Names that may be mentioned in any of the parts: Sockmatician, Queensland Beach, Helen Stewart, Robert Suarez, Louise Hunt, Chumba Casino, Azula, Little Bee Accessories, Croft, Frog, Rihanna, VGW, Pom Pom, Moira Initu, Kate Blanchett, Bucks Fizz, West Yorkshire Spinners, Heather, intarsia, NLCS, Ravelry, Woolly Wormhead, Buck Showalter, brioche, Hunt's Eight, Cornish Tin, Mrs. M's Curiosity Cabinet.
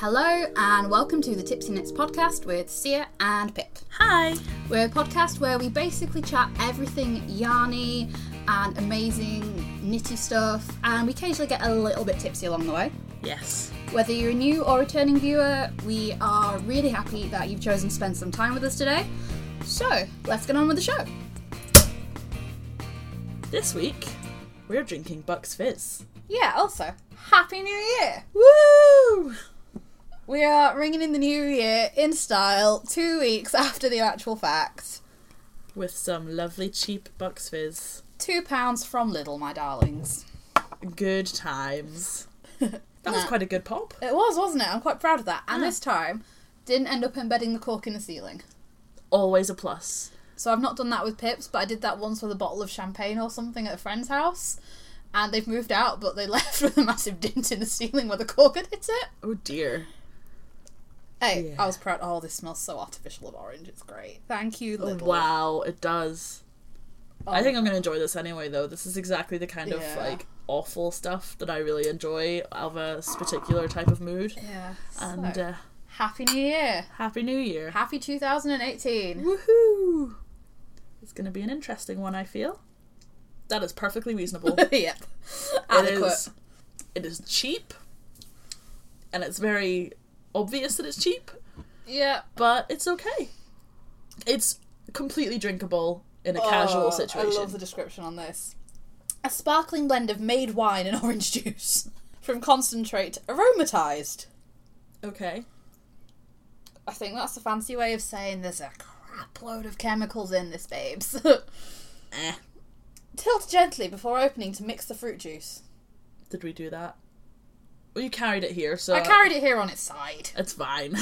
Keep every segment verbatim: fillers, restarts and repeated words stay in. Hello and welcome to the Tipsy Knits podcast with Sia and Pip. Hi! We're a podcast where we basically chat everything yarny and amazing knitty stuff, and we occasionally get a little bit tipsy along the way. Yes. Whether you're a new or returning viewer, we are really happy that you've chosen to spend some time with us today. So, let's get on with the show. This week, we're drinking Bucks Fizz. Yeah, also, Happy New Year! Woo! We are ringing in the new year in style, two weeks after the actual fact. With some lovely cheap Bucks Fizz. Two pounds from Lidl, my darlings. Good times. That nah. was quite a good pop. It was, wasn't it? I'm quite proud of that. And yeah. This time, didn't end up embedding the cork in the ceiling. Always a plus. So I've not done that with Pips, but I did that once with a bottle of champagne or something at a friend's house. And they've moved out, but they left with a massive dent in the ceiling where the cork had hit it. Oh dear. Hey, yeah. I was proud. Oh, this smells so artificial of orange. It's great. Thank you, Lidl. Wow, it does. Oh. I think I'm going to enjoy this anyway, though. This is exactly the kind yeah. of, like, awful stuff that I really enjoy of a particular type of mood. Yeah. And, so, uh... Happy New Year. Happy New Year. Happy two thousand eighteen. Woohoo! It's going to be an interesting one, I feel. That is perfectly reasonable. Yep. Adequate. It is, it is cheap. And it's very... obvious that it's cheap, yeah, but it's okay. It's completely drinkable in a oh, casual situation. I love the description on this: a sparkling blend of made wine and orange juice from concentrate, aromatized. Okay, I think that's the fancy way of saying there's a crap load of chemicals in this, babes. eh. Tilt gently before opening to mix the fruit juice. Did we do that? Well, you carried it here, so... I carried it here on its side. It's fine.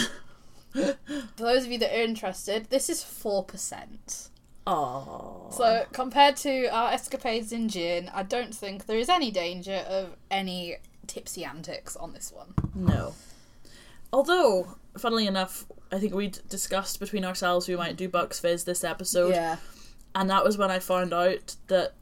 For those of you that are interested, this is four percent. Oh. So, compared to our escapades in gin, I don't think there is any danger of any tipsy antics on this one. No. Although, funnily enough, I think we discussed between ourselves we might do Bucks Fizz this episode. Yeah. And that was when I found out that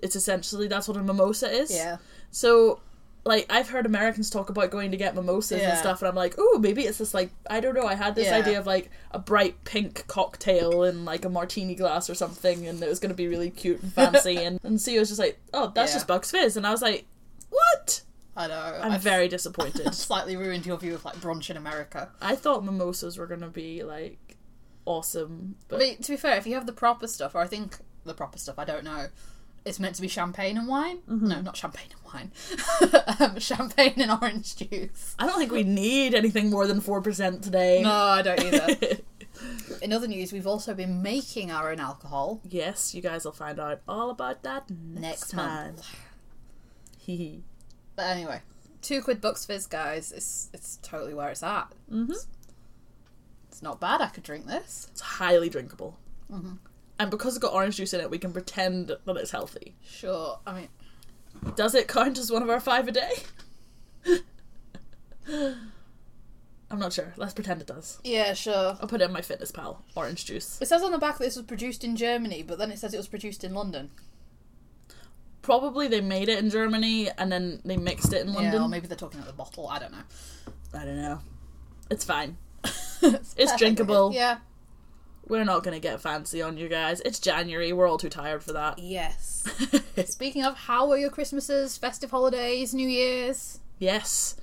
it's essentially... that's what a mimosa is. Yeah. So... like, I've heard Americans talk about going to get mimosas yeah. and stuff, and I'm like, ooh, maybe it's this, like, I don't know, I had this yeah. idea of, like, a bright pink cocktail in, like, a martini glass or something, and it was going to be really cute and fancy, and, and Sia was just like, oh, that's yeah. just Bucks Fizz, and I was like, what? I know. I'm I've, very disappointed. Slightly ruined your view of, like, brunch in America. I thought mimosas were going to be, like, awesome, but... but... to be fair, if you have the proper stuff, or I think the proper stuff, I don't know... it's meant to be champagne and wine. Mm-hmm. No, not champagne and wine. um, champagne and orange juice. I don't think we need anything more than four percent today. No, I don't either. In other news, we've also been making our own alcohol. Yes, you guys will find out all about that next, next time. month. But anyway, two quid Bucks Fizz, guys. It's it's totally where it's at. Mm-hmm. It's, it's not bad. I could drink this. It's highly drinkable. Mm-hmm. And because it's got orange juice in it, we can pretend that it's healthy. Sure, I mean... does it count as one of our five a day? I'm not sure. Let's pretend it does. Yeah, sure. I'll put it in my fitness pal. Orange juice. It says on the back that this was produced in Germany, but then it says it was produced in London. Probably they made it in Germany, and then they mixed it in London. Yeah, or maybe they're talking about the bottle. I don't know. I don't know. It's fine. It's, it's drinkable. Yeah. We're not going to get fancy on you guys. It's January. We're all too tired for that. Yes. Speaking of, how were your Christmases, festive holidays, New Year's? Yes.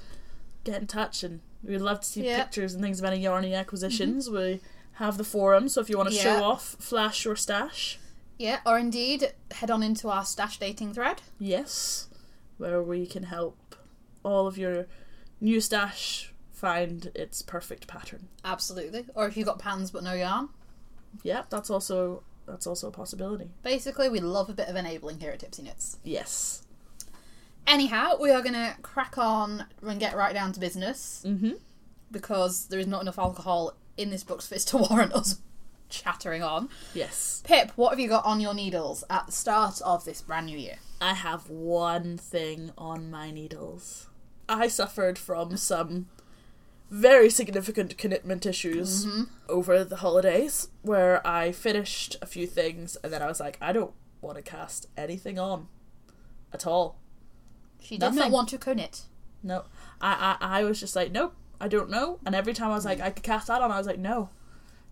Get in touch, and we'd love to see yep. pictures and things of any yarny acquisitions. Mm-hmm. We have the forum, so if you want to yep. show off, flash your stash. Yeah, or indeed, head on into our stash dating thread. Yes, where we can help all of your new stash find its perfect pattern. Absolutely. Or if you've got pans but no yarn. Yeah, that's also that's also a possibility. Basically, we love a bit of enabling here at Tipsy Knits. Yes. Anyhow, we are going to crack on and get right down to business. Mm-hmm. Because there is not enough alcohol in this Bucks Fizz to warrant us chattering on. Yes. Pip, what have you got on your needles at the start of this brand new year? I have one thing on my needles. I suffered from some... very significant commitment issues mm-hmm. over the holidays, where I finished a few things and then I was like, I don't want to cast anything on at all. She did Nothing. Not want to co-knit. No. I, I I was just like, nope, I don't know. And every time I was like, I could cast that on, I was like, no.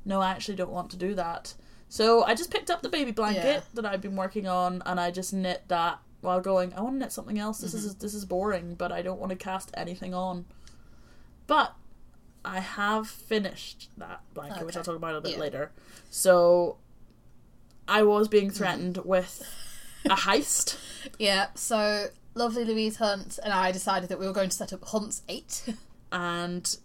No, I actually don't want to do that. So I just picked up the baby blanket yeah. that I've been working on, and I just knit that while going, I want to knit something else. This mm-hmm. is this is boring, but I don't want to cast anything on. But I have finished that blanket, okay. which I'll talk about a bit yeah. later. So I was being threatened mm. with a heist. Yeah, so lovely Louise Hunt and I decided that we were going to set up Hunt's Eight. And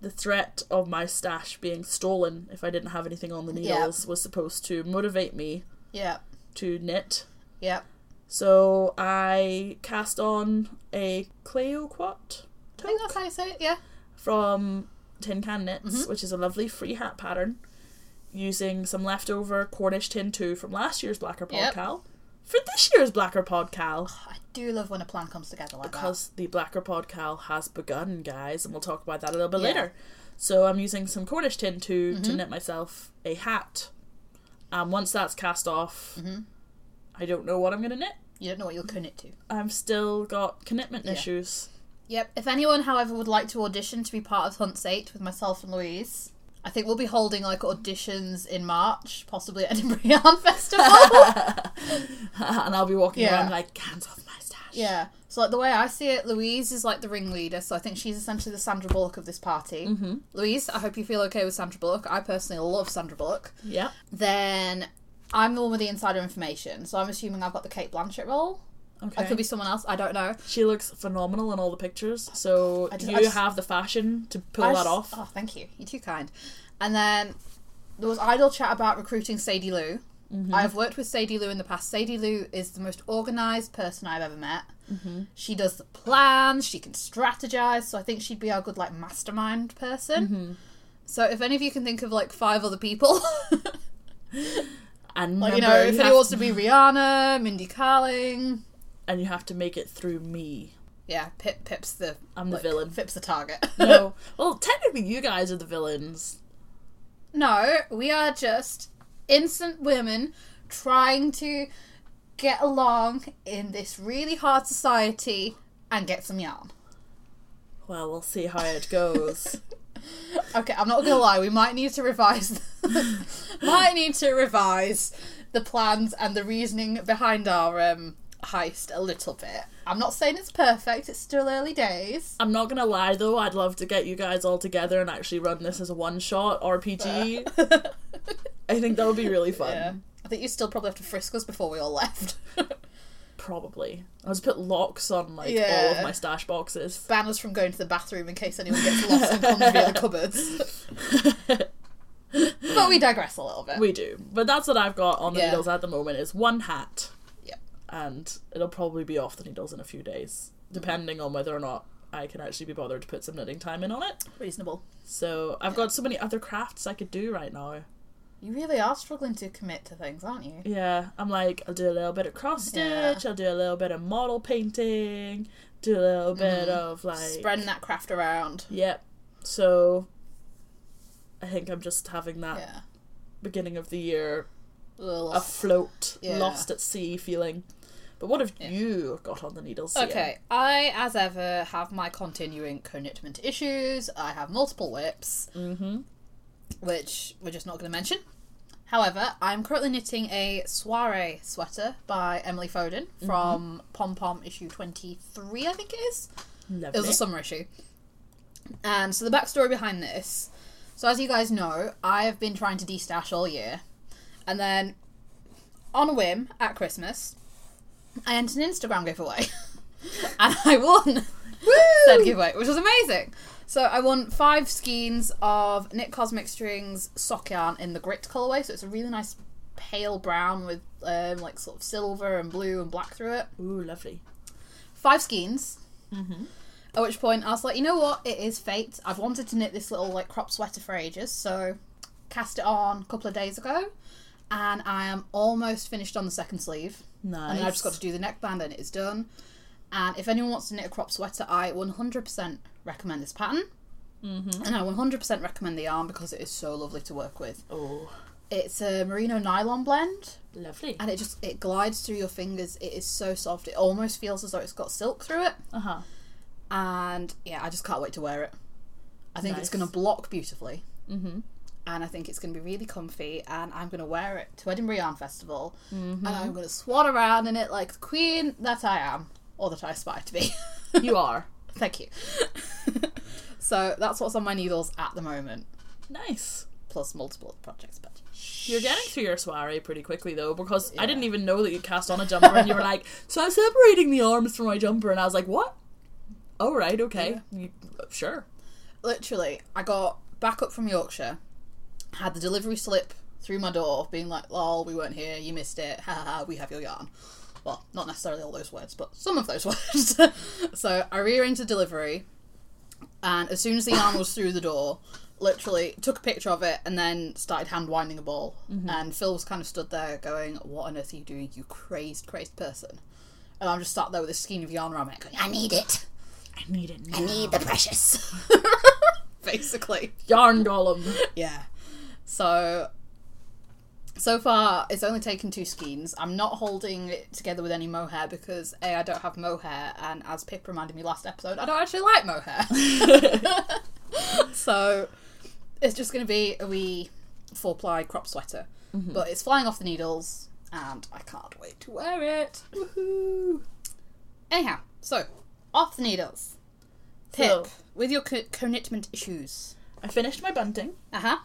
the threat of my stash being stolen if I didn't have anything on the needles yeah. was supposed to motivate me yeah. to knit. Yeah. So I cast on a Cleoquat. I think that's how you say it, yeah. From Tin Can Knits, mm-hmm. which is a lovely free hat pattern, using some leftover Cornish Tin two from last year's Blacker Podcal yep. for this year's Blacker Podcal. Oh, I do love when a plan comes together like because that. Because the Blacker Podcal has begun, guys, and we'll talk about that a little bit yeah. later. So I'm using some Cornish Tin two mm-hmm. to knit myself a hat. And once that's cast off, mm-hmm. I don't know what I'm going to knit. You don't know what you'll knit to. I've still got commitment yeah. issues. Yep. If anyone, however, would like to audition to be part of Hunt's Eight with myself and Louise, I think we'll be holding like auditions in March, possibly at Edinburgh Yarn Festival. And I'll be walking yeah. around like, hands off my stash. Yeah. So like the way I see it, Louise is like the ringleader, so I think she's essentially the Sandra Bullock of this party. Mm-hmm. Louise, I hope you feel okay with Sandra Bullock. I personally love Sandra Bullock. Yeah. Then I'm the one with the insider information, so I'm assuming I've got the Kate Blanchett role. Okay. I could be someone else, I don't know. She looks phenomenal in all the pictures, so just, you just, have the fashion to pull just, that off. Oh, thank you. You're too kind. And then there was idle chat about recruiting Sadie Lou. Mm-hmm. I've worked with Sadie Lou in the past. Sadie Lou is the most organised person I've ever met. Mm-hmm. She does the plans, she can strategise, so I think she'd be our good, like, mastermind person. Mm-hmm. So if any of you can think of, like, five other people... and like, you know, if anyone wants to be Rihanna, Mindy Kaling... And you have to make it through me. Yeah, Pip, Pip's the... I'm the like, villain. Pip's the target. No. Well, technically you guys are the villains. No, we are just innocent women trying to get along in this really hard society and get some yarn. Well, we'll see how it goes. Okay, I'm not going to lie. We might need to revise... might need to revise the plans and the reasoning behind our... um. heist a little bit. I'm not saying it's perfect, it's still early days. I'm not gonna lie though, I'd love to get you guys all together and actually run this as a one-shot R P G. But... I think that would be really fun. Yeah. I think you still probably have to frisk us before we all left. Probably. I was put locks on like yeah. all of my stash boxes. Ban us from going to the bathroom in case anyone gets lost and comes via the cupboards. But we digress a little bit. We do. But that's what I've got on the yeah. needles at the moment is one hat. And it'll probably be off the needles in a few days, depending on whether or not I can actually be bothered to put some knitting time in on it. Reasonable. So I've yeah. got so many other crafts I could do right now. You really are struggling to commit to things, aren't you? Yeah, I'm like, I'll do a little bit of cross stitch, yeah. I'll do a little bit of model painting, do a little bit mm. of like... spreading that craft around. Yep. So I think I'm just having that yeah. beginning of the year lost. afloat, yeah. lost at sea feeling. But what have yeah. you got on the needles, Sia? Okay, I, as ever, have my continuing co-knitment issues. I have multiple whips, mm-hmm. which we're just not going to mention. However, I'm currently knitting a soiree sweater by Emily Foden from mm-hmm. Pom Pom issue twenty-three, I think it is. Lovely. It was a summer issue. And so the backstory behind this. So as you guys know, I have been trying to destash all year. And then, on a whim, at Christmas... I entered an Instagram giveaway and I won said giveaway, which was amazing. So I won five skeins of Knit Cosmic Strings sock yarn in the grit colourway. So it's a really nice pale brown with um, like sort of silver and blue and black through it. Ooh, lovely. Five skeins. Mm-hmm. At which point I was like, you know what? It is fate. I've wanted to knit this little like crop sweater for ages. So cast it on a couple of days ago and I am almost finished on the second sleeve. Nice. And then I've just got to do the neckband and it's done. And if anyone wants to knit a crop sweater, I one hundred percent recommend this pattern. Mm-hmm. And I one hundred percent recommend the yarn because it is so lovely to work with. Oh. It's a merino nylon blend. Lovely. And it just, it glides through your fingers. It is so soft. It almost feels as though it's got silk through it. Uh-huh. And yeah, I just can't wait to wear it. I think nice. It's going to block beautifully. Mm-hmm. And I think it's going to be really comfy, and I'm going to wear it to Edinburgh Yarn Festival, mm-hmm. and I'm going to swan around in it like the queen that I am, or that I aspire to be. You are. Thank you. So that's what's on my needles at the moment. Nice. Plus multiple projects, but... You're getting through your soiree pretty quickly, though, because yeah. I didn't even know that you cast on a jumper, and you were like, so I'm separating the arms from my jumper, and I was like, what? Oh, right, okay. Yeah. You, sure. Literally, I got back up from Yorkshire, had the delivery slip through my door being like, lol, we weren't here, you missed it, ha ha, we have your yarn. Well, not necessarily all those words, but some of those words. So I rearranged the delivery, and as soon as the yarn was through the door, literally took a picture of it and then started hand winding a ball. Mm-hmm. And Phil was kind of stood there going, what on earth are you doing, you crazed, crazed person? And I'm just sat there with a skein of yarn around me going, I need it. I need it now. I need the precious. Basically. Yarn golem. Yeah. So, so far, it's only taken two skeins. I'm not holding it together with any mohair because, A, I don't have mohair, and as Pip reminded me last episode, I don't actually like mohair. So, it's just going to be a wee four-ply crop sweater. Mm-hmm. But it's flying off the needles, and I can't wait to wear it. Woohoo! Anyhow, so, off the needles. Pip, so, with your co- co-knitment issues. I finished my bunting. Uh-huh.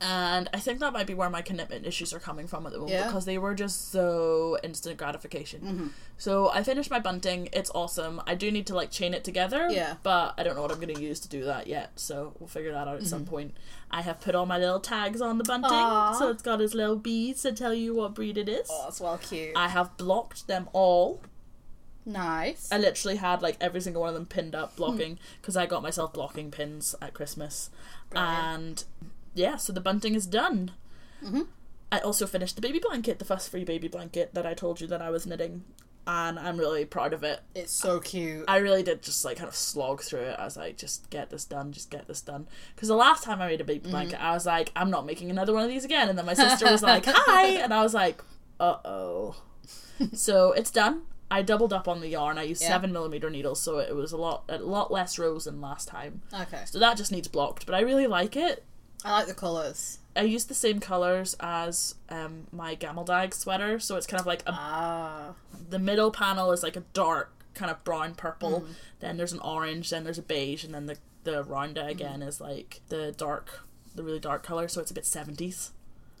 And I think that might be where my commitment issues are coming from at the moment, yeah. because they were just so instant gratification. Mm-hmm. So I finished my bunting. It's awesome. I do need to like chain it together, yeah. but I don't know what I'm going to use to do that yet. So we'll figure that out at mm-hmm. some point. I have put all my little tags on the bunting. Aww. So it's got its little beads to tell you what breed it is. Oh, that's well cute. I have blocked them all. Nice. I literally had like every single one of them pinned up, blocking, because mm. I got myself blocking pins at Christmas. Brilliant. And... yeah, so the bunting is done. Mm-hmm. I also finished the baby blanket, the fuss-free baby blanket that I told you that I was knitting, and I'm really proud of it. It's so cute. I really did just like kind of slog through it. I was like, just get this done, just get this done. Because the last time I made a baby mm-hmm. blanket, I was like, I'm not making another one of these again. And then my sister was like, hi! And I was like, uh-oh. So it's done. I doubled up on the yarn. I used yeah. seven millimeter needles, so it was a lot, a lot less rows than last time. Okay. So that just needs blocked, but I really like it. I like the colours. I used the same colours as um, my Gameldag sweater, so it's kind of like a, ah. the middle panel is like a dark kind of brown purple, mm. then there's an orange, then there's a beige, and then the, the rounder again mm. is like the dark, the really dark colour, so it's a bit seventies.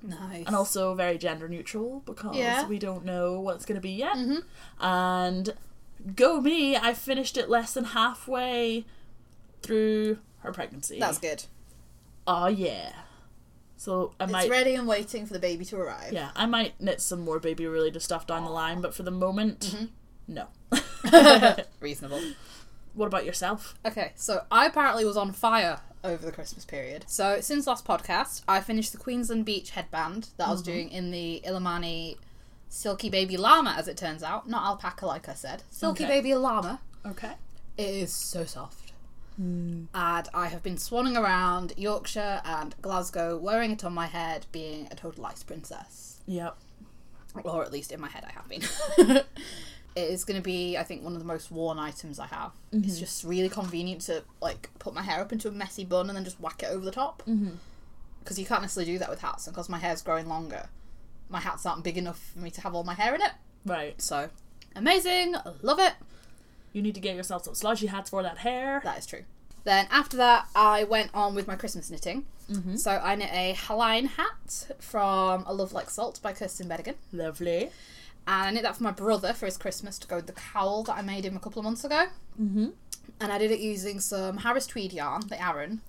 Nice. And also very gender neutral because yeah. we don't know what it's going to be yet. Mm-hmm. And go me, I finished it less than halfway through her pregnancy. That's good. Oh yeah, so I might. It's ready and waiting for the baby to arrive. Yeah, I might knit some more baby-related stuff down the line, but for the moment, mm-hmm. no. Reasonable. What about yourself? Okay, so I apparently was on fire over the Christmas period. So since last podcast, I finished the Queensland Beach headband that mm-hmm. I was doing in the Illamani Silky Baby Llama, as it turns out, not alpaca like I said, Silky okay. Baby Llama. Okay. It is so soft. Mm. And I have been swanning around Yorkshire and Glasgow wearing it on my head, being a total ice princess. Yep. Or at least in my head I have been. It is going to be, I think, one of the most worn items I have. Mm-hmm. It's just really convenient to like put my hair up into a messy bun and then just whack it over the top, because mm-hmm. you can't necessarily do that with hats, and because my hair's growing longer, my hats aren't big enough for me to have all my hair in it. Right. So amazing, love it. You need to get yourself some slouchy hats for that hair. That is true. Then after that, I went on with my Christmas knitting. Mm-hmm. So I knit a Helene hat from A Love Like Salt by Kirsten Bedigan. Lovely. And I knit that for my brother for his Christmas to go with the cowl that I made him a couple of months ago. Mm-hmm. And I did it using some Harris Tweed yarn, the Aran,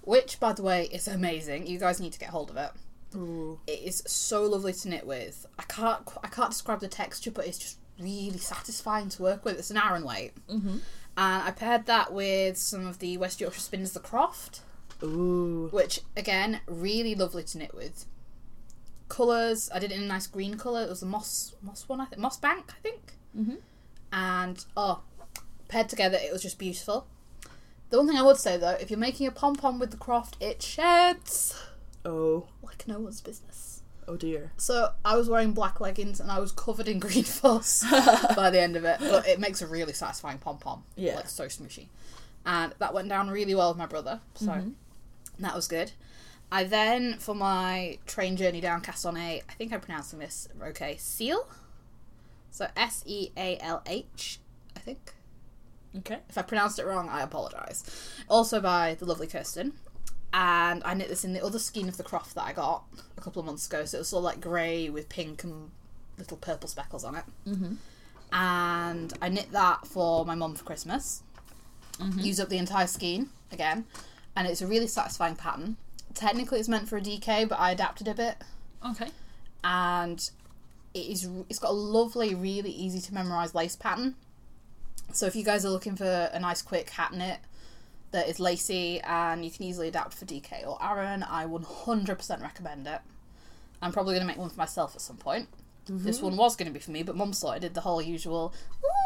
which, by the way, is amazing. You guys need to get hold of it. Ooh. It is so lovely to knit with. I can't, I can't describe the texture, but it's just really satisfying to work with. It's an Aran weight. Mm-hmm. And I paired that with some of the West Yorkshire Spinners, the Croft. Ooh. Which, again, really lovely to knit with. Colours, I did it in a nice green colour. It was a moss moss one, I think. Moss Bank, I think. Mm-hmm. And, oh, paired together, it was just beautiful. The one thing I would say, though, if you're making a pom-pom with the Croft, it sheds. Oh. Like no one's business. Oh dear. So I was wearing black leggings and I was covered in green fuzz by the end of it, but it makes a really satisfying pom-pom. Yeah. Like so smooshy. and that went down really well with my brother, so mm-hmm. that was good. I then, for my train journey down, cast on a, I think I'm pronouncing this okay, seal? So S E A L H, I think. Okay. If I pronounced it wrong, I apologise. Also by the lovely Kirsten. And I knit this in the other skein of the Croft that I got a couple of months ago. So it was all like grey with pink and little purple speckles on it. Mm-hmm. And I knit that for my mum for Christmas. Mm-hmm. Used up the entire skein again. And it's a really satisfying pattern. Technically it's meant for a D K, but I adapted a bit. Okay. And it is, it's got a lovely, really easy to memorise lace pattern. So if you guys are looking for a nice quick hat knit that is lacy and you can easily adapt for D K or Aran, I one hundred percent recommend it. I'm probably going to make one for myself at some point. Mm-hmm. This one was going to be for me, but mum sort of did the whole usual,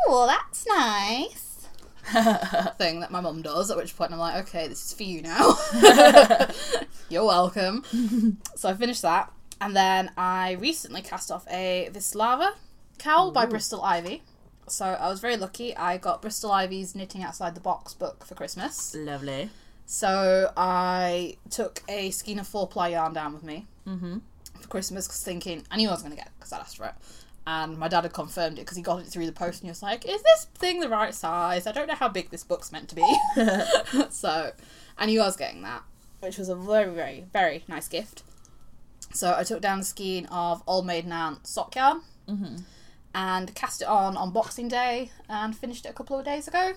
ooh, that's nice. thing that my mum does, at which point I'm like, okay, this is for you now. You're welcome. So I finished that, and then I recently cast off a Vislava cowl Ooh. by Bristol Ivy. So I was very lucky. I got Bristol Ivy's Knitting Outside the Box book for Christmas. Lovely. So I took a skein of four ply yarn down with me mm-hmm. for Christmas, cause thinking I knew I was going to get it because I'd asked for it. And my dad had confirmed it because he got it through the post and he was like, is this thing the right size? I don't know how big this book's meant to be. So I knew I was getting that, which was a very, very, very nice gift. So I took down the skein of Old Maiden Aunt sock yarn mm-hmm. and cast it on on Boxing Day and finished it a couple of days ago.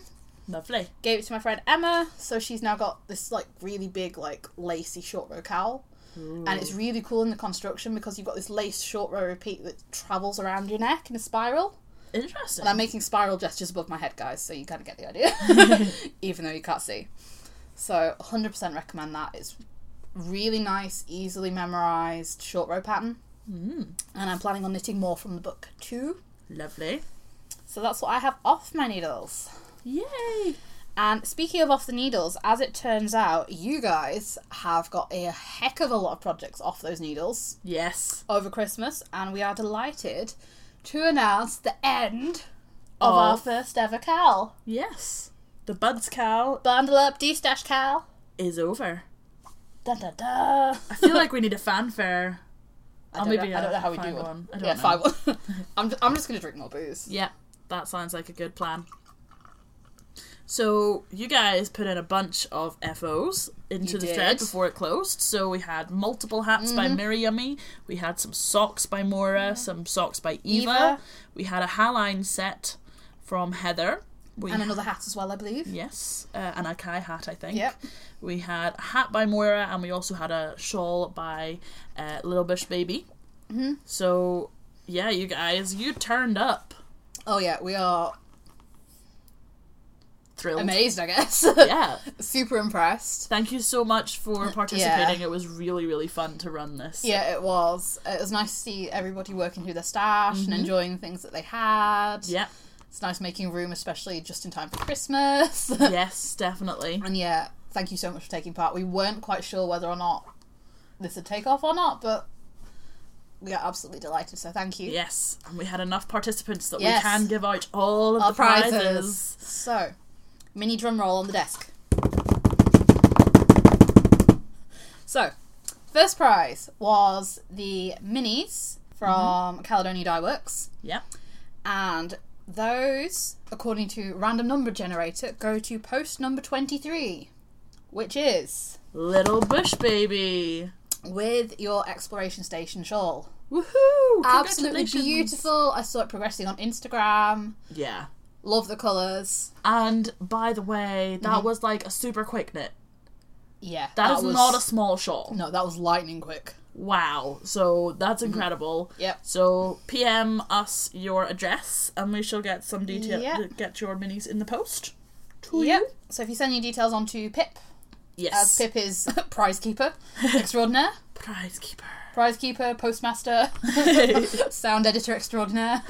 Lovely. Gave it to my friend Emma, so she's now got this like really big like lacy short row cowl. Ooh. And it's really cool in the construction because you've got this lace short row repeat that travels around your neck in a spiral. Interesting. And I'm making spiral gestures above my head, guys, so you kind of get the idea. Even though you can't see. So one hundred percent recommend that. It's really nice, easily memorised short row pattern. Mm. And I'm planning on knitting more from the book too. Lovely. So that's what I have off my needles. Yay! And speaking of off the needles, as it turns out, you guys have got a heck of a lot of projects off those needles. Yes. Over Christmas, and we are delighted to announce the end of, of our first ever cowl. Yes. The Buds cowl. Bundle up, D-stash cowl. Is over. Da da da. I feel like we need a fanfare. I don't, maybe know, I don't know how we do one. one. I don't yeah, know. Five one. I'm just, I'm just going to drink more booze. Yeah, that sounds like a good plan. So you guys put in a bunch of F Os into you the did. thread before it closed. So we had multiple hats mm-hmm. by Miriami. We had some socks by Maura, yeah. some socks by Eva. Eva. We had a Haline set from Heather. We and another hat as well, I believe. Yes, uh, an Akai hat, I think. Yep. We had a hat by Moira, and we also had a shawl by uh, Little Bush Baby. Mm-hmm. So, yeah, you guys, you turned up. Oh, yeah, we are... thrilled. Amazed, I guess. Yeah. Super impressed. Thank you so much for participating. Yeah. It was really, really fun to run this. Yeah, it was. It was nice to see everybody working through their stash mm-hmm. and enjoying the things that they had. Yeah. It's nice making room, especially just in time for Christmas. Yes, definitely. And yeah, thank you so much for taking part. We weren't quite sure whether or not this would take off or not, but we are absolutely delighted, so thank you. Yes, and we had enough participants that yes. we can give out all of Our the prizes. prizes. So, mini drum roll on the desk. So, first prize was the minis from mm-hmm. Caledonia Dye Works. Yeah. And... those, according to random number generator, go to post number twenty-three, which is... Little Bush Baby. With your Exploration Station shawl. Woohoo! Absolutely beautiful. I saw it progressing on Instagram. Yeah. Love the colours. And, by the way, that mm-hmm. was like a super quick knit. Yeah. That, that is was... not a small shawl. No, that was lightning quick. Wow, so that's incredible. Mm-hmm. Yep. So P M us your address and we shall get some detail yep. to get your minis in the post to yep. you. So if you send your details on to Pip, yes, as Pip is prize keeper extraordinaire, prize keeper, prize keeper, postmaster, sound editor extraordinaire.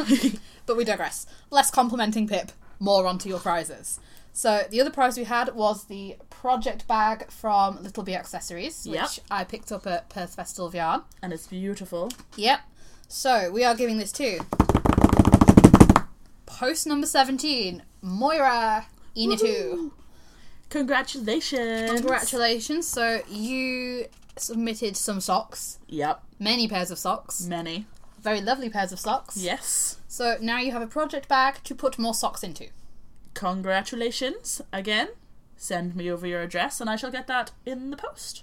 But we digress. Less complimenting Pip, more onto your prizes. So the other prize we had was the project bag from Little Bee Accessories, which yep. I picked up at Perth Festival of Yarn. And it's beautiful. Yep. So we are giving this to post number seventeen, Moira Initu. Congratulations. Congratulations. So you submitted some socks. Yep. Many pairs of socks. Many. Very lovely pairs of socks. Yes. So now you have a project bag to put more socks into. Congratulations. Again, send me over your address and I shall get that in the post.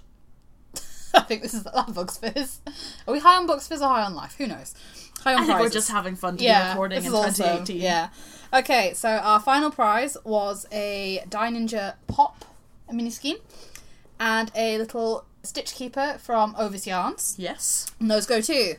I think this is the Bucks Fizz. Are we high on Bucks Fizz or high on life? Who knows? High on I prizes. Think we're just having fun to yeah, be recording in twenty eighteen. Awesome. Yeah. Okay, so our final prize was a Die Ninja Pop, a mini skein, and a little stitch keeper from Ovis Yarns. Yes. And those go to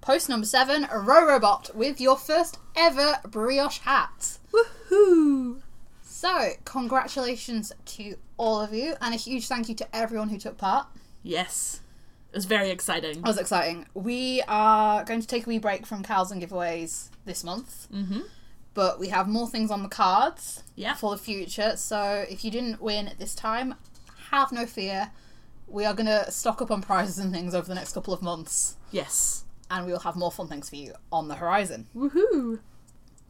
post number seven, Rorobot, with your first ever brioche hat. Woohoo! So, congratulations to all of you, and a huge thank you to everyone who took part. Yes. It was very exciting. It was exciting. We are going to take a wee break from cows and giveaways this month, mm-hmm. but we have more things on the cards yeah. for the future, so if you didn't win this time, have no fear. We are going to stock up on prizes and things over the next couple of months. Yes. And we will have more fun things for you on the horizon. Woohoo!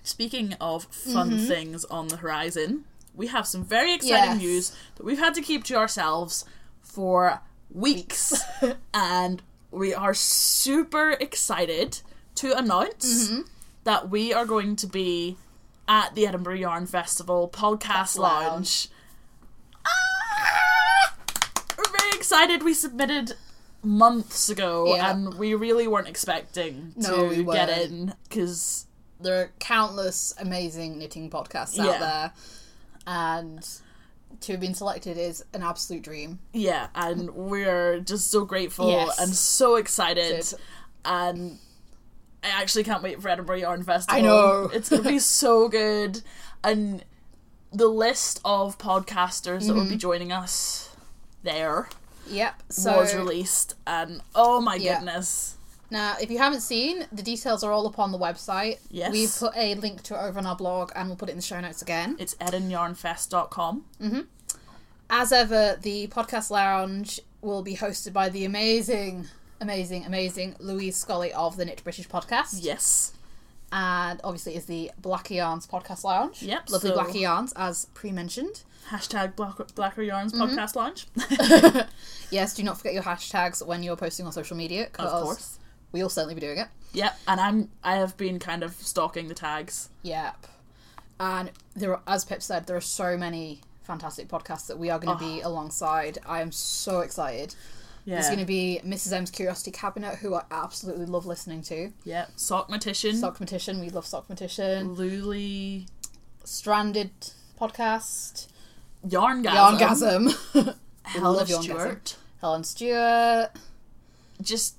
Speaking of fun mm-hmm. things on the horizon, we have some very exciting yes. news that we've had to keep to ourselves for weeks. weeks. And we are super excited to announce mm-hmm. that we are going to be at the Edinburgh Yarn Festival Podcast Lounge. Ah! We're very excited. We submitted months ago yeah. and we really weren't expecting to no, we weren't. get in because there are countless amazing knitting podcasts out yeah. there, and to have been selected is an absolute dream. Yeah, and we're just so grateful yes. and so excited. Good. And I actually can't wait for Edinburgh Yarn Festival. I know. It's going to be so good. And the list of podcasters mm-hmm. that will be joining us there yep. so, was released, and oh my yeah. goodness. Now, if you haven't seen, the details are all up on the website. Yes. We've put a link to it over on our blog, and we'll put it in the show notes again. It's edin yarn fest dot com. Mm-hmm. As ever, the podcast lounge will be hosted by the amazing, amazing, amazing Louise Scully of the Knit British podcast. Yes. And obviously is the Blacker Yarns podcast lounge. Yep. Lovely so Blacker Yarns, as pre-mentioned. Hashtag Black- Blacker Yarns mm-hmm. podcast lounge. Yes, do not forget your hashtags when you're posting on social media. Of course. We'll certainly be doing it. Yep, and I'm, I have been kind of stalking the tags. Yep. And there are, as Pip said, there are so many fantastic podcasts that we are going to oh. be alongside. I am so excited. Yeah. There's going to be Missus M's Curiosity Cabinet, who I absolutely love listening to. Yep. Sockmatician. Sockmatician. We love Sockmatician. Luli. Stranded podcast. Yarngasm. Yarngasm. Helen Stewart. Helen Stewart. Just...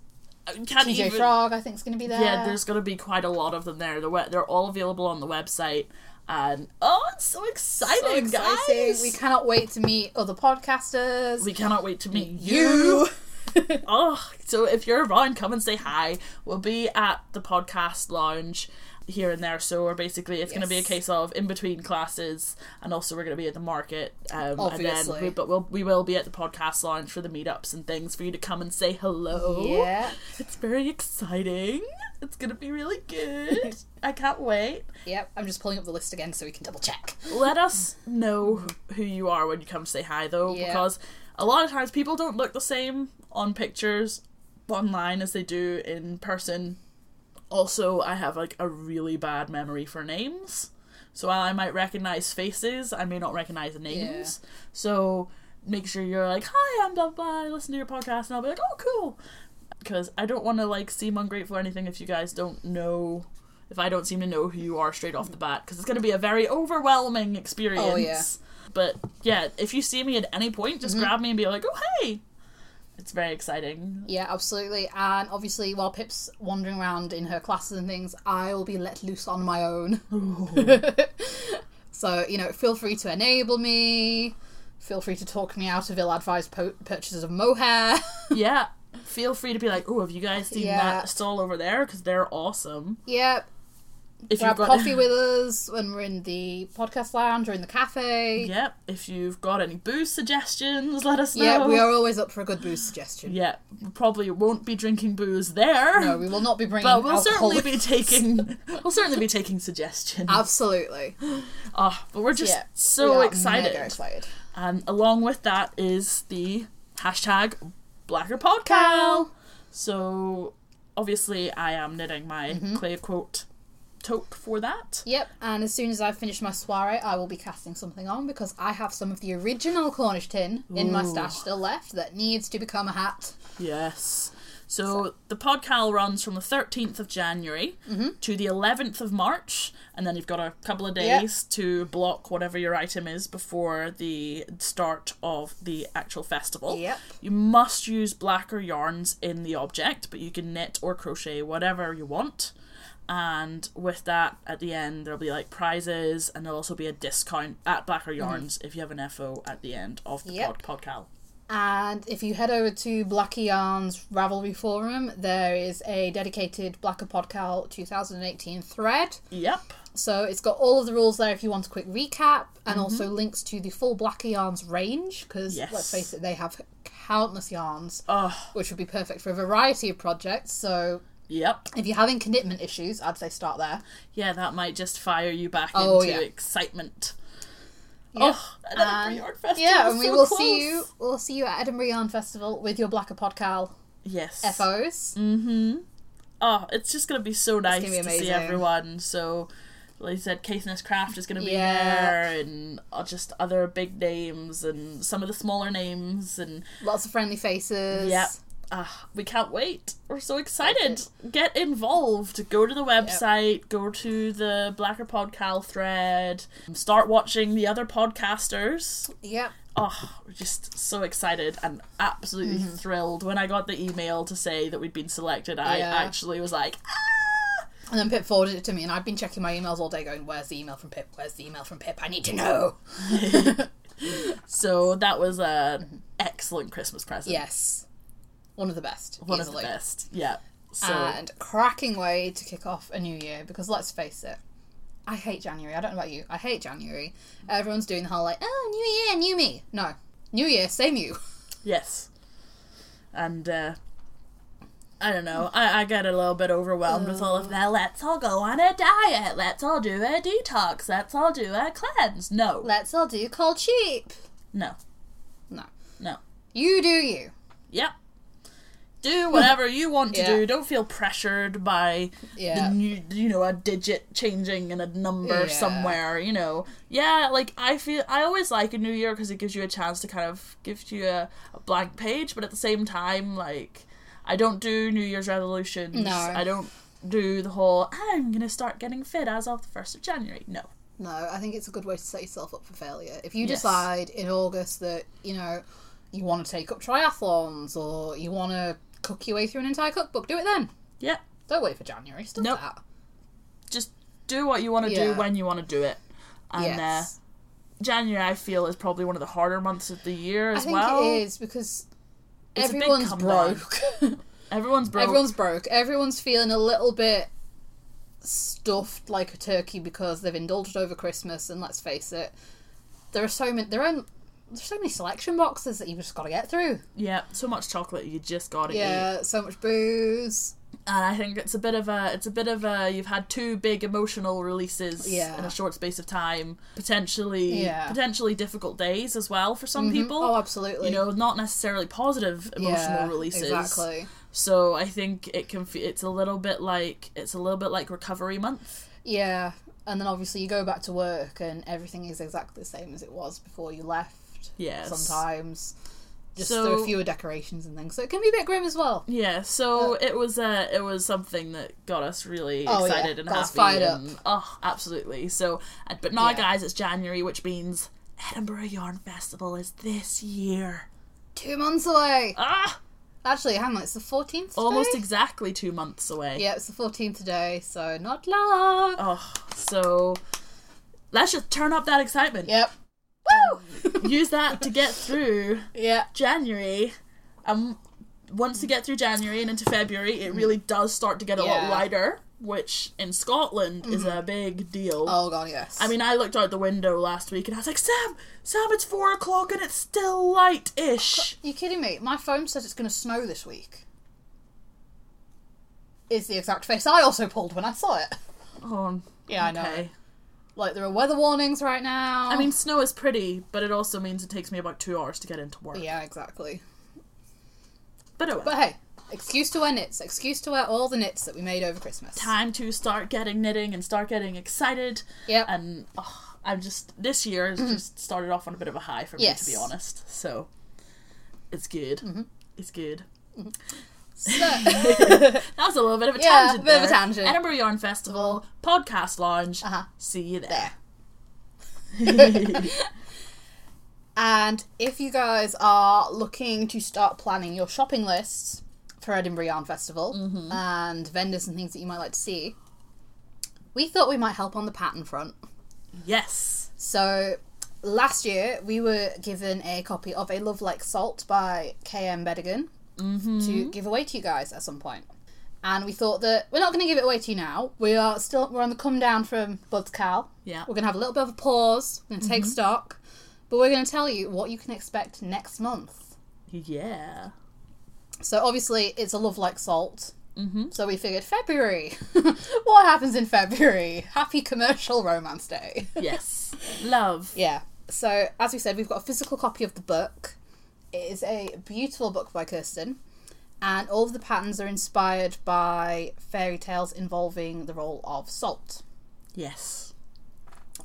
Can't T J even... Frog, I think, is going to be there. Yeah, there's going to be quite a lot of them there. They're, they're all available on the website. And oh, it's so exciting, so exciting, guys. We cannot wait to meet other podcasters. We cannot wait to meet you. you. Oh, so if you're around, come and say hi. We'll be at the podcast lounge here and there. So we're basically, it's yes. going to be a case of in between classes. And also, we're going to be at the market. Um, Obviously. And then we, but we'll, we will be at the podcast lounge for the meetups and things for you to come and say hello. Yeah. It's very exciting. It's going to be really good. I can't wait. Yep. I'm just pulling up the list again so we can double check. Let us know who you are when you come say hi, though, yeah. because a lot of times people don't look the same on pictures online as they do in person. Also, I have like a really bad memory for names. So while I might recognise faces, I may not recognise names. Yeah. So make sure you're like, hi, I'm blah, blah, I listen to your podcast, and I'll be like, oh, cool. Because I don't want to like seem ungrateful or anything if you guys don't know, if I don't seem to know who you are straight off the bat. Because it's going to be a very overwhelming experience. Oh, yeah. But yeah, if you see me at any point, just mm-hmm. grab me and be like, oh, hey. It's very exciting. Yeah, absolutely. And obviously, while Pip's wandering around in her classes and things, I will be let loose on my own. So, you know, feel free to enable me. Feel free to talk me out of ill-advised po- purchases of mohair. Yeah. Feel free to be like, oh, have you guys seen yeah. that stall over there? Because they're awesome. Yep. Yeah. If grab you've got coffee with us when we're in the podcast lounge or in the cafe. Yep. If you've got any booze suggestions, let us know. Yeah, we are always up for a good booze suggestion. Yeah, we probably won't be drinking booze there. No, we will not be bringing. But we'll certainly be taking. We'll certainly be taking suggestions. Absolutely. Oh, but we're just yeah, so we excited. Mega excited. And along with that is the hashtag Blacker Podcal. So obviously, I am knitting my mm-hmm. Cleoquat tote for that. Yep, and as soon as I've finished my soiree, I will be casting something on because I have some of the original Cornish tin in Ooh. my stash still left that needs to become a hat. Yes. So, so. the Podcal runs from the thirteenth of January mm-hmm. to the eleventh of March, and then you've got a couple of days yep. to block whatever your item is before the start of the actual festival. Yep. You must use Blacker yarns in the object, but you can knit or crochet whatever you want. And with that, at the end, there'll be like prizes, and there'll also be a discount at Blacker Yarns mm-hmm. if you have an F O at the end of the yep. pod, Podcal. And if you head over to Blacker Yarns Ravelry Forum, there is a dedicated Blacker Podcal twenty eighteen thread. Yep. So it's got all of the rules there if you want a quick recap, and mm-hmm. also links to the full Blacker Yarns range, because yes. let's face it, they have countless yarns, oh. which would be perfect for a variety of projects, so... Yep. If you're having commitment issues, I'd say start there. Yeah, that might just fire you back oh, into yeah. excitement. Yep. Oh, at Edinburgh Yarn Festival. Yeah, and we so will close. see you we'll see you at Edinburgh Yarn Festival with your Blacker Podcal yes. F Os. Mm-hmm. Oh, it's just gonna be so nice be to see everyone. So like I said, Kate and his Craft is going to be yeah. there, and just other big names and some of the smaller names, and lots of friendly faces. Yep. Uh, we can't wait. We're so excited. Get involved. Go to the website, yep. go to the Blacker Podcal thread, start watching the other podcasters. Yep. Oh, we're just so excited and absolutely mm-hmm. thrilled. When I got the email to say that we'd been selected, I yeah. actually was like, ah! And then Pip forwarded it to me, and I've been checking my emails all day going, where's the email from Pip? Where's the email from Pip? I need to know. So that was an excellent Christmas present. Yes. One of the best. One easily. of the best, yeah. So. And cracking way to kick off a new year, because let's face it, I hate January. I don't know about you. I hate January. Everyone's doing the whole, like, oh, new year, new me. No. New year, same you. Yes. And, uh, I don't know. I, I get a little bit overwhelmed uh, with all of that. Let's all go on a diet. Let's all do a detox. Let's all do a cleanse. No. Let's all do cold sheep. No. No. No. You do you. Yep. Do whatever you want to yeah. do. Don't feel pressured by yeah. the new, you know, a digit changing and a number yeah. somewhere, you know. Yeah, like, I feel, I always like a new year because it gives you a chance to kind of, gives you a, a blank page, but at the same time, like, I don't do New Year's resolutions. No. I don't do the whole, I'm going to start getting fit as of the first of January. No. No, I think it's a good way to set yourself up for failure. If you yes. decide in August that, you know, you want to take up triathlons or you want to cook your way through an entire cookbook, do it then. Yep. Don't wait for January. Stop nope. that. Just do what you want to yeah. do when you want to do it. And yes. uh, January, I feel, is probably one of the harder months of the year as well. I think well. it is because it's everyone's broke. everyone's broke. Everyone's broke. Everyone's feeling a little bit stuffed like a turkey because they've indulged over Christmas, and let's face it, there are so many... There are There's so many selection boxes that you've just got to get through. Yeah, so much chocolate you just got to yeah, eat. Yeah, so much booze. And I think it's a bit of a, it's a bit of a, you've had two big emotional releases yeah. in a short space of time. Potentially, yeah. potentially difficult days as well for some mm-hmm. people. Oh, absolutely. You know, not necessarily positive emotional yeah, releases. Exactly. So I think it can, it's a little bit like, it's a little bit like recovery month. Yeah, and then obviously you go back to work and everything is exactly the same as it was before you left. Yes. Sometimes. Just so, there are fewer decorations and things. So it can be a bit grim as well. Yeah, so but, it was uh, it was something that got us really oh, excited yeah, and happy. Fired and, up. Oh, absolutely. So, but now, yeah. guys, it's January, which means Edinburgh Yarn Festival is this year. Two months away. Ah! Actually, hang on, it's the fourteenth today? Almost exactly two months away. Yeah, it's the fourteenth today, so not long. Oh, so let's just turn up that excitement. Yep. Woo! Use that to get through yeah. January. Um, once you get through January and into February, it really does start to get a yeah. lot lighter. which in Scotland mm-hmm. is a big deal. Oh god, yes. I mean, I looked out the window last week and I was like, Sam, Sam, it's four o'clock and it's still light-ish. You're kidding me? My phone says it's going to snow this week. Is the exact face I also pulled when I saw it. Oh, yeah, okay. I know. Like, there are weather warnings right now. I mean, snow is pretty, but it also means it takes me about two hours to get into work. Yeah, exactly. But anyway. But hey, excuse to wear knits. Excuse to wear all the knits that we made over Christmas. Time to start getting knitting and start getting excited. Yeah. And oh, I'm just, this year has just started off on a bit of a high for me, yes. to be honest. So, it's good. Mm-hmm. It's good. Mm-hmm. So. That was a little bit of a yeah, tangent. A bit there. of a tangent. Edinburgh Yarn Festival, podcast lounge. Uh-huh. See you there. there. And if you guys are looking to start planning your shopping lists for Edinburgh Yarn Festival mm-hmm. and vendors and things that you might like to see, we thought we might help on the pattern front. Yes. So last year we were given a copy of A Love Like Salt by Kirsten Bedigan. Mm-hmm. To give away to you guys at some point, and we thought that we're not going to give it away to you now. We are still we're on the come down from Budcal. Yeah, we're going to have a little bit of a pause. We're going to mm-hmm. take stock, but we're going to tell you what you can expect next month. Yeah. So obviously it's A Love Like Salt. Mm-hmm. So we figured February. What happens in February? Happy Commercial Romance Day. Yes, love. Yeah. So as we said, we've got a physical copy of the book. It is a beautiful book by Kirsten, and all of the patterns are inspired by fairy tales involving the role of salt. Yes.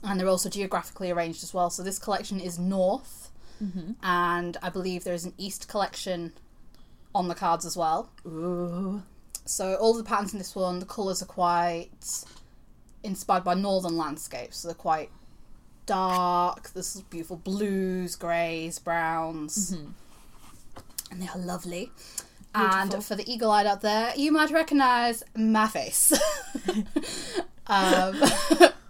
And they're also geographically arranged as well. So this collection is north, mm-hmm. and I believe there is an east collection on the cards as well. Ooh. So all of the patterns in this one, the colours are quite inspired by northern landscapes. So they're quite dark, this is beautiful blues, greys, browns, mm-hmm. and they are lovely. Beautiful. And for the eagle-eyed out there, you might recognise my face. um,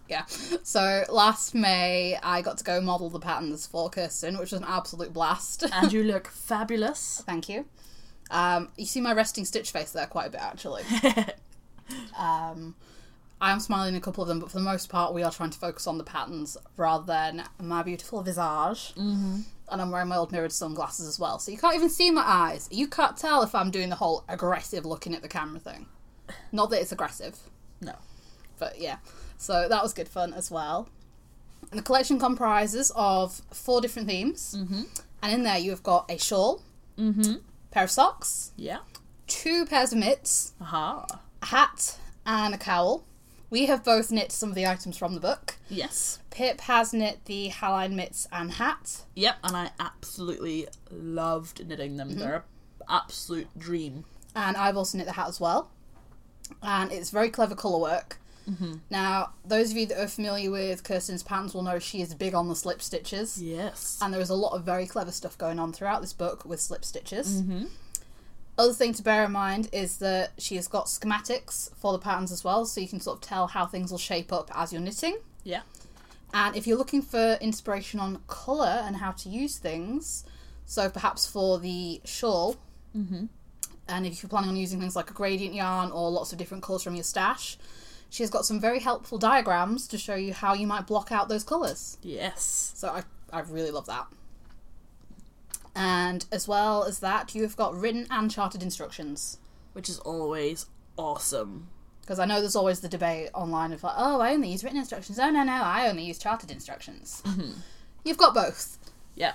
yeah. So last May, I got to go model the patterns for Kirsten, which was an absolute blast. And you look fabulous. Thank you. Um, you see my resting stitch face there quite a bit, actually. um. I am smiling a couple of them, but for the most part, we are trying to focus on the patterns rather than my beautiful visage. Mm-hmm. And I'm wearing my old mirrored sunglasses as well, so you can't even see my eyes. You can't tell if I'm doing the whole aggressive looking at the camera thing. Not that it's aggressive. No. But yeah. So that was good fun as well. And the collection comprises of four different themes. Mm-hmm. And in there, you've got a shawl, mm-hmm. pair of socks, yeah, two pairs of mitts, uh-huh. a hat, and a cowl. We have both knit some of the items from the book. Yes. Pip has knit the Helene mitts and hat. Yep, and I absolutely loved knitting them. Mm-hmm. They're an absolute dream. And I've also knit the hat as well. And it's very clever colour work. Mm-hmm. Now, those of you that are familiar with Kirsten's patterns will know she is big on the slip stitches. Yes. And there is a lot of very clever stuff going on throughout this book with slip stitches. Mm-hmm. Other thing to bear in mind is that she has got schematics for the patterns as well, so you can sort of tell how things will shape up as you're knitting. Yeah. And if you're looking for inspiration on colour and how to use things, so perhaps for the shawl, mm-hmm. and if you're planning on using things like a gradient yarn or lots of different colours from your stash, she has got some very helpful diagrams to show you how you might block out those colours. Yes. So I, I really love that. And as well as that, you've got written and charted instructions. Which is always awesome. Because I know there's always the debate online of like, oh, I only use written instructions. Oh, no, no, I only use charted instructions. Mm-hmm. You've got both. Yeah.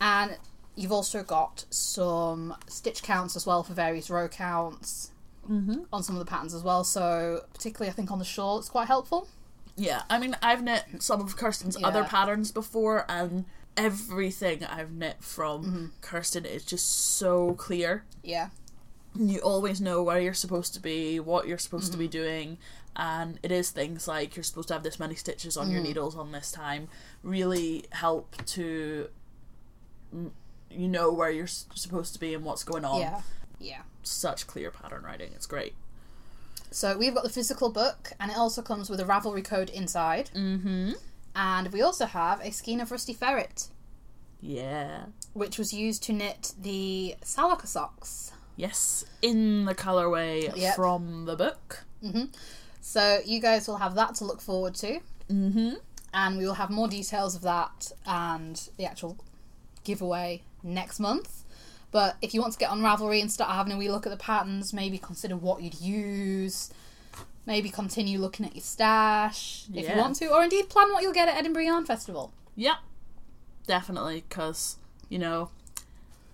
And you've also got some stitch counts as well for various row counts mm-hmm. on some of the patterns as well. So particularly, I think, on the shawl, it's quite helpful. Yeah. I mean, I've knit some of Kirsten's yeah. other patterns before, and everything I've knit from mm-hmm. Kirsten is just so clear. Yeah. You always know where you're supposed to be, what you're supposed mm-hmm. to be doing, and it is things like you're supposed to have this many stitches on mm. your needles on this time really help to you know where you're s- supposed to be and what's going on. Yeah. Yeah. Such clear pattern writing. It's great. So we've got the physical book, and it also comes with a Ravelry code inside. Mm-hmm. And we also have a skein of Rusty Ferret. Yeah. Which was used to knit the Salaka socks. Yes, in the colourway yep. from the book. Mm-hmm. So you guys will have that to look forward to. Mm-hmm. And we will have more details of that and the actual giveaway next month. But if you want to get on Ravelry and start having a wee look at the patterns, maybe consider what you'd use. Maybe continue looking at your stash if yeah. you want to. Or indeed plan what you'll get at Edinburgh Yarn Festival. Yep. Definitely, because, you know,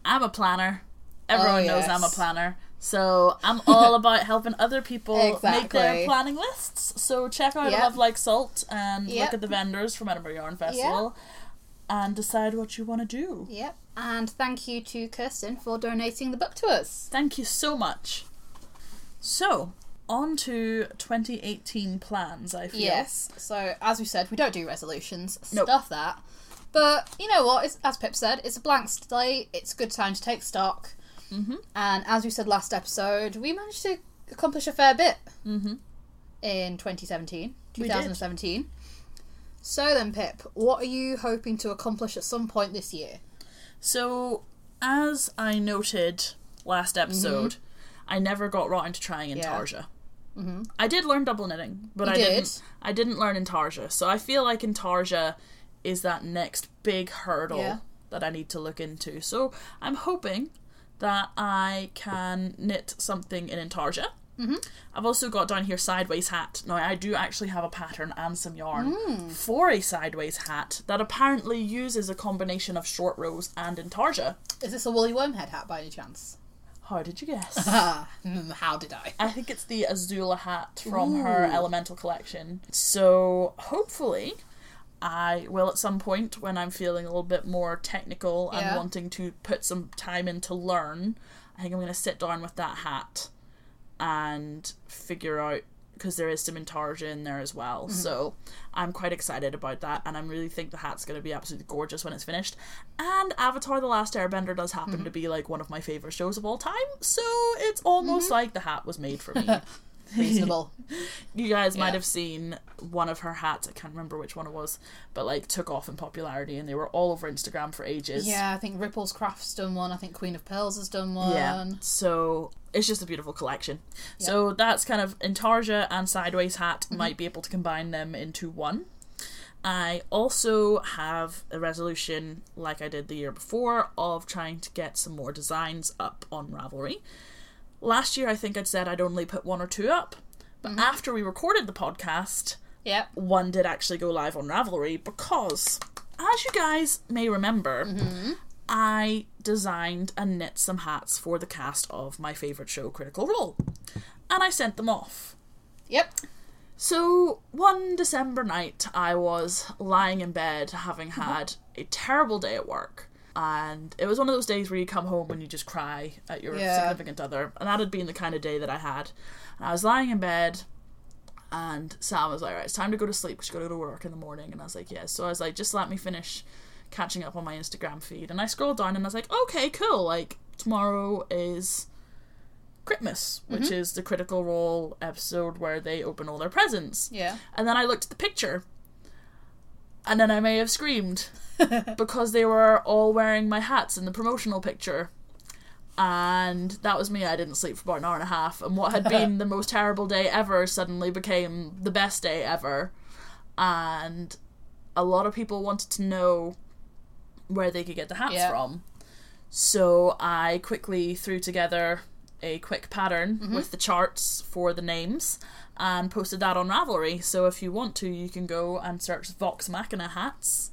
I'm a planner. Everyone oh, yes. knows I'm a planner. So I'm all about helping other people exactly. make their planning lists. So check out yep. A Love Like Salt and yep. look at the vendors from Edinburgh Yarn Festival yep. and decide what you want to do. Yep. And thank you to Kirsten for donating the book to us. Thank you so much. So, on to twenty eighteen plans, I feel. Yes. So, as we said, we don't do resolutions. Nope. Stuff that. But, you know what? It's, as Pip said, it's a blank slate. It's a good time to take stock. Mm-hmm. And as we said last episode, we managed to accomplish a fair bit mm-hmm. in twenty seventeen. twenty seventeen. We did. So then, Pip, what are you hoping to accomplish at some point this year? So, as I noted last episode, mm-hmm. I never got round to trying intarsia. Yeah. Mm-hmm. I did learn double knitting, but you I did. didn't. I didn't learn intarsia, so I feel like intarsia is that next big hurdle yeah. that I need to look into. So I'm hoping that I can knit something in intarsia. Mm-hmm. I've also got down here sideways hat. Now I do actually have a pattern and some yarn mm. for a sideways hat that apparently uses a combination of short rows and intarsia. Is this a woolly wormhead hat by any chance? How did you guess? How did I? I think it's the Azula hat from Ooh. her Elemental collection. So hopefully I will at some point, when I'm feeling a little bit more technical and yeah. wanting to put some time in to learn, I think I'm going to sit down with that hat and figure out, because there is some intarsia in there as well. Mm-hmm. So I'm quite excited about that, and I really think the hat's going to be absolutely gorgeous when it's finished. And Avatar The Last Airbender does happen mm-hmm. to be like one of my favourite shows of all time, so it's almost mm-hmm. like the hat was made for me. Reasonable. You guys yeah. might have seen one of her hats, I can't remember which one it was, but like took off in popularity and they were all over Instagram for ages. Yeah, I think Ripple's Craft's done one, I think Queen of Pearls has done one. Yeah, so it's just a beautiful collection. Yeah. So that's kind of intarsia and sideways hat, mm-hmm. might be able to combine them into one. I also have a resolution, like I did the year before, of trying to get some more designs up on Ravelry. Last year, I think I'd said I'd only put one or two up. But mm-hmm. after we recorded the podcast, yep. one did actually go live on Ravelry because, as you guys may remember, mm-hmm. I designed and knit some hats for the cast of my favourite show, Critical Role. And I sent them off. Yep. So, one December night, I was lying in bed having had mm-hmm. a terrible day at work. And it was one of those days where you come home and you just cry at your yeah. significant other. And that had been the kind of day that I had. And I was lying in bed and Sam was like, right, it's time to go to sleep because you've got to go to work in the morning. And I was like, yeah. So I was like, just let me finish catching up on my Instagram feed. And I scrolled down and I was like, okay, cool. Like, tomorrow is Christmas, mm-hmm. which is the Critical Role episode where they open all their presents. Yeah. And then I looked at the picture and then I may have screamed. Because they were all wearing my hats in the promotional picture. And that was me. I didn't sleep for about an hour and a half. And what had been the most terrible day ever suddenly became the best day ever. And a lot of people wanted to know where they could get the hats yeah. from. So I quickly threw together a quick pattern mm-hmm. with the charts for the names and posted that on Ravelry. So if you want to, you can go and search Vox Machina hats.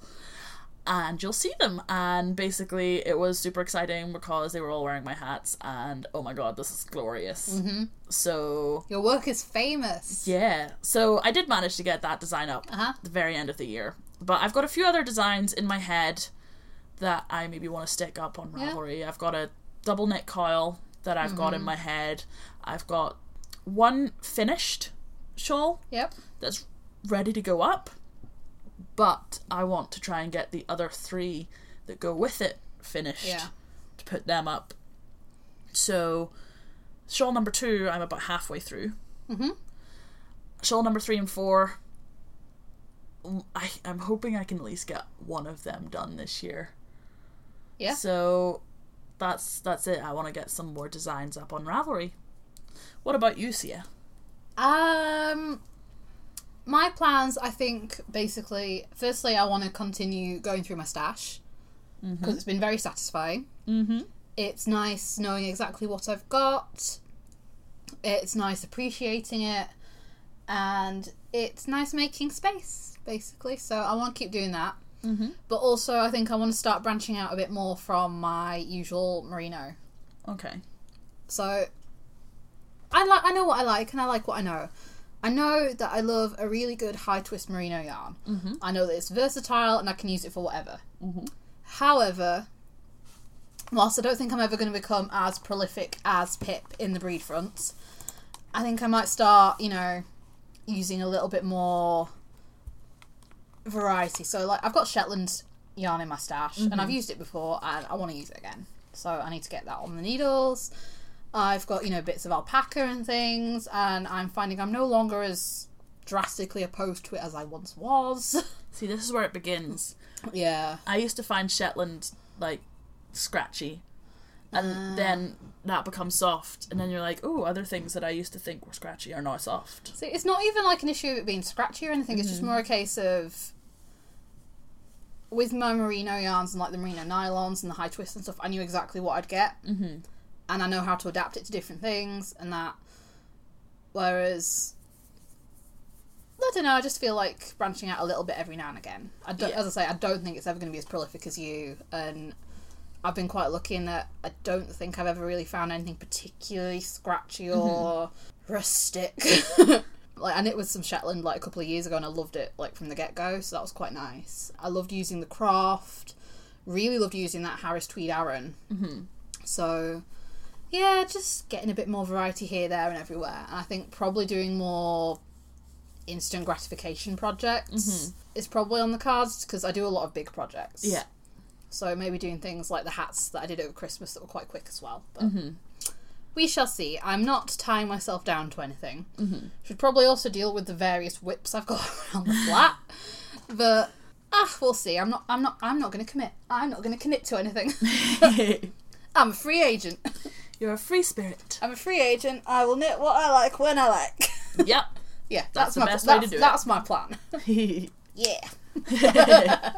And you'll see them. And basically, it was super exciting because they were all wearing my hats. And oh my god, this is glorious. Mm-hmm. So your work is famous. Yeah. So I did manage to get that design up uh-huh. at the very end of the year. But I've got a few other designs in my head that I maybe want to stick up on Ravelry. Yeah. I've got a double knit coil that I've mm-hmm. got in my head. I've got one finished shawl yep. that's ready to go up. But I want to try and get the other three that go with it finished yeah. to put them up. So, shawl number two, I'm about halfway through. Mm-hmm. Shawl number three and four, I, I'm hoping I can at least get one of them done this year. Yeah. So, that's that's it. I want to get some more designs up on Ravelry. What about you, Sia? Um, my plans, I think, basically, firstly, I want to continue going through my stash because mm-hmm. it's been very satisfying. Mm-hmm. It's nice knowing exactly what I've got. It's nice appreciating it. And it's nice making space, basically. So I want to keep doing that. Mm-hmm. But also, I think I want to start branching out a bit more from my usual merino. Okay. So, I like. I know what I like, and I like what I know. I know that I love a really good high twist merino yarn. Mm-hmm. I know that it's versatile, and I can use it for whatever. Mm-hmm. However, whilst I don't think I'm ever going to become as prolific as Pip in the breed fronts, I think I might start, you know, using a little bit more variety. So, like, I've got Shetland yarn in my stash, mm-hmm. and I've used it before, and I want to use it again. So I need to get that on the needles. I've got, you know, bits of alpaca and things, and I'm finding I'm no longer as drastically opposed to it as I once was. See, this is where it begins. Yeah. I used to find Shetland, like, scratchy, and uh, then that becomes soft, and then you're like, oh, other things that I used to think were scratchy are now soft. See, it's not even, like, an issue of it being scratchy or anything, mm-hmm. it's just more a case of... With my merino yarns and like the merino nylons and the high twists and stuff, I knew exactly what I'd get, mm-hmm. and I know how to adapt it to different things and that. Whereas, I don't know, I just feel like branching out a little bit every now and again. I don't, yeah. As I say, I don't think it's ever going to be as prolific as you, and I've been quite lucky in that I don't think I've ever really found anything particularly scratchy or mm-hmm. rustic. Like, I knit with some Shetland, like, a couple of years ago, and I loved it, like, from the get-go, so that was quite nice. I loved using the Croft, really loved using that Harris Tweed Aran. Mm-hmm. So, yeah, just getting a bit more variety here, there, and everywhere. And I think probably doing more instant gratification projects mm-hmm. is probably on the cards, because I do a lot of big projects. Yeah. So maybe doing things like the hats that I did over Christmas that were quite quick as well, but... Mm-hmm. We shall see. I'm not tying myself down to anything. Mm-hmm. Should probably also deal with the various whips I've got around the flat. But ah, we'll see. I'm not. I'm not. I'm not going to commit. I'm not going to commit to anything. I'm a free agent. You're a free spirit. I'm a free agent. I will knit what I like when I like. Yep. Yeah. That's, that's the my, best that's, way to do that's it. That's my plan. Yeah.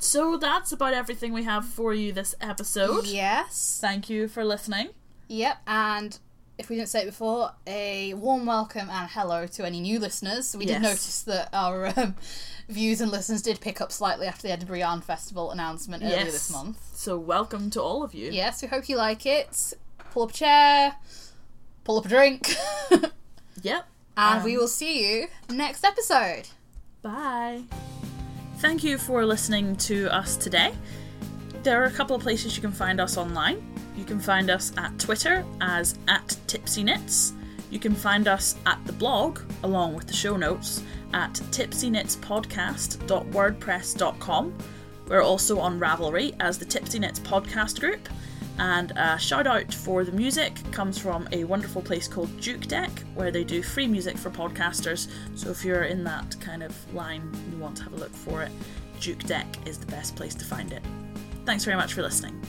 So that's about everything we have for you this episode. Yes. Thank you for listening. Yep, and if we didn't say it before, a warm welcome and hello to any new listeners. We yes. did notice that our um, views and listens did pick up slightly after the Edinburgh Yarn Festival announcement yes. earlier this month. So welcome to all of you. Yes, we hope you like it. Pull up a chair, pull up a drink. Yep. And um, we will see you next episode. Bye. Thank you for listening to us today. There are a couple of places you can find us online. You can find us at Twitter as at Tipsy Knits. You can find us at the blog, along with the show notes, at tipsy knits podcast dot wordpress dot com. We're also on Ravelry as the Tipsy Knits podcast group. And a shout out for the music comes from a wonderful place called Duke Deck, where they do free music for podcasters. So if you're in that kind of line, you want to have a look for it, Duke Deck is the best place to find it. Thanks very much for listening.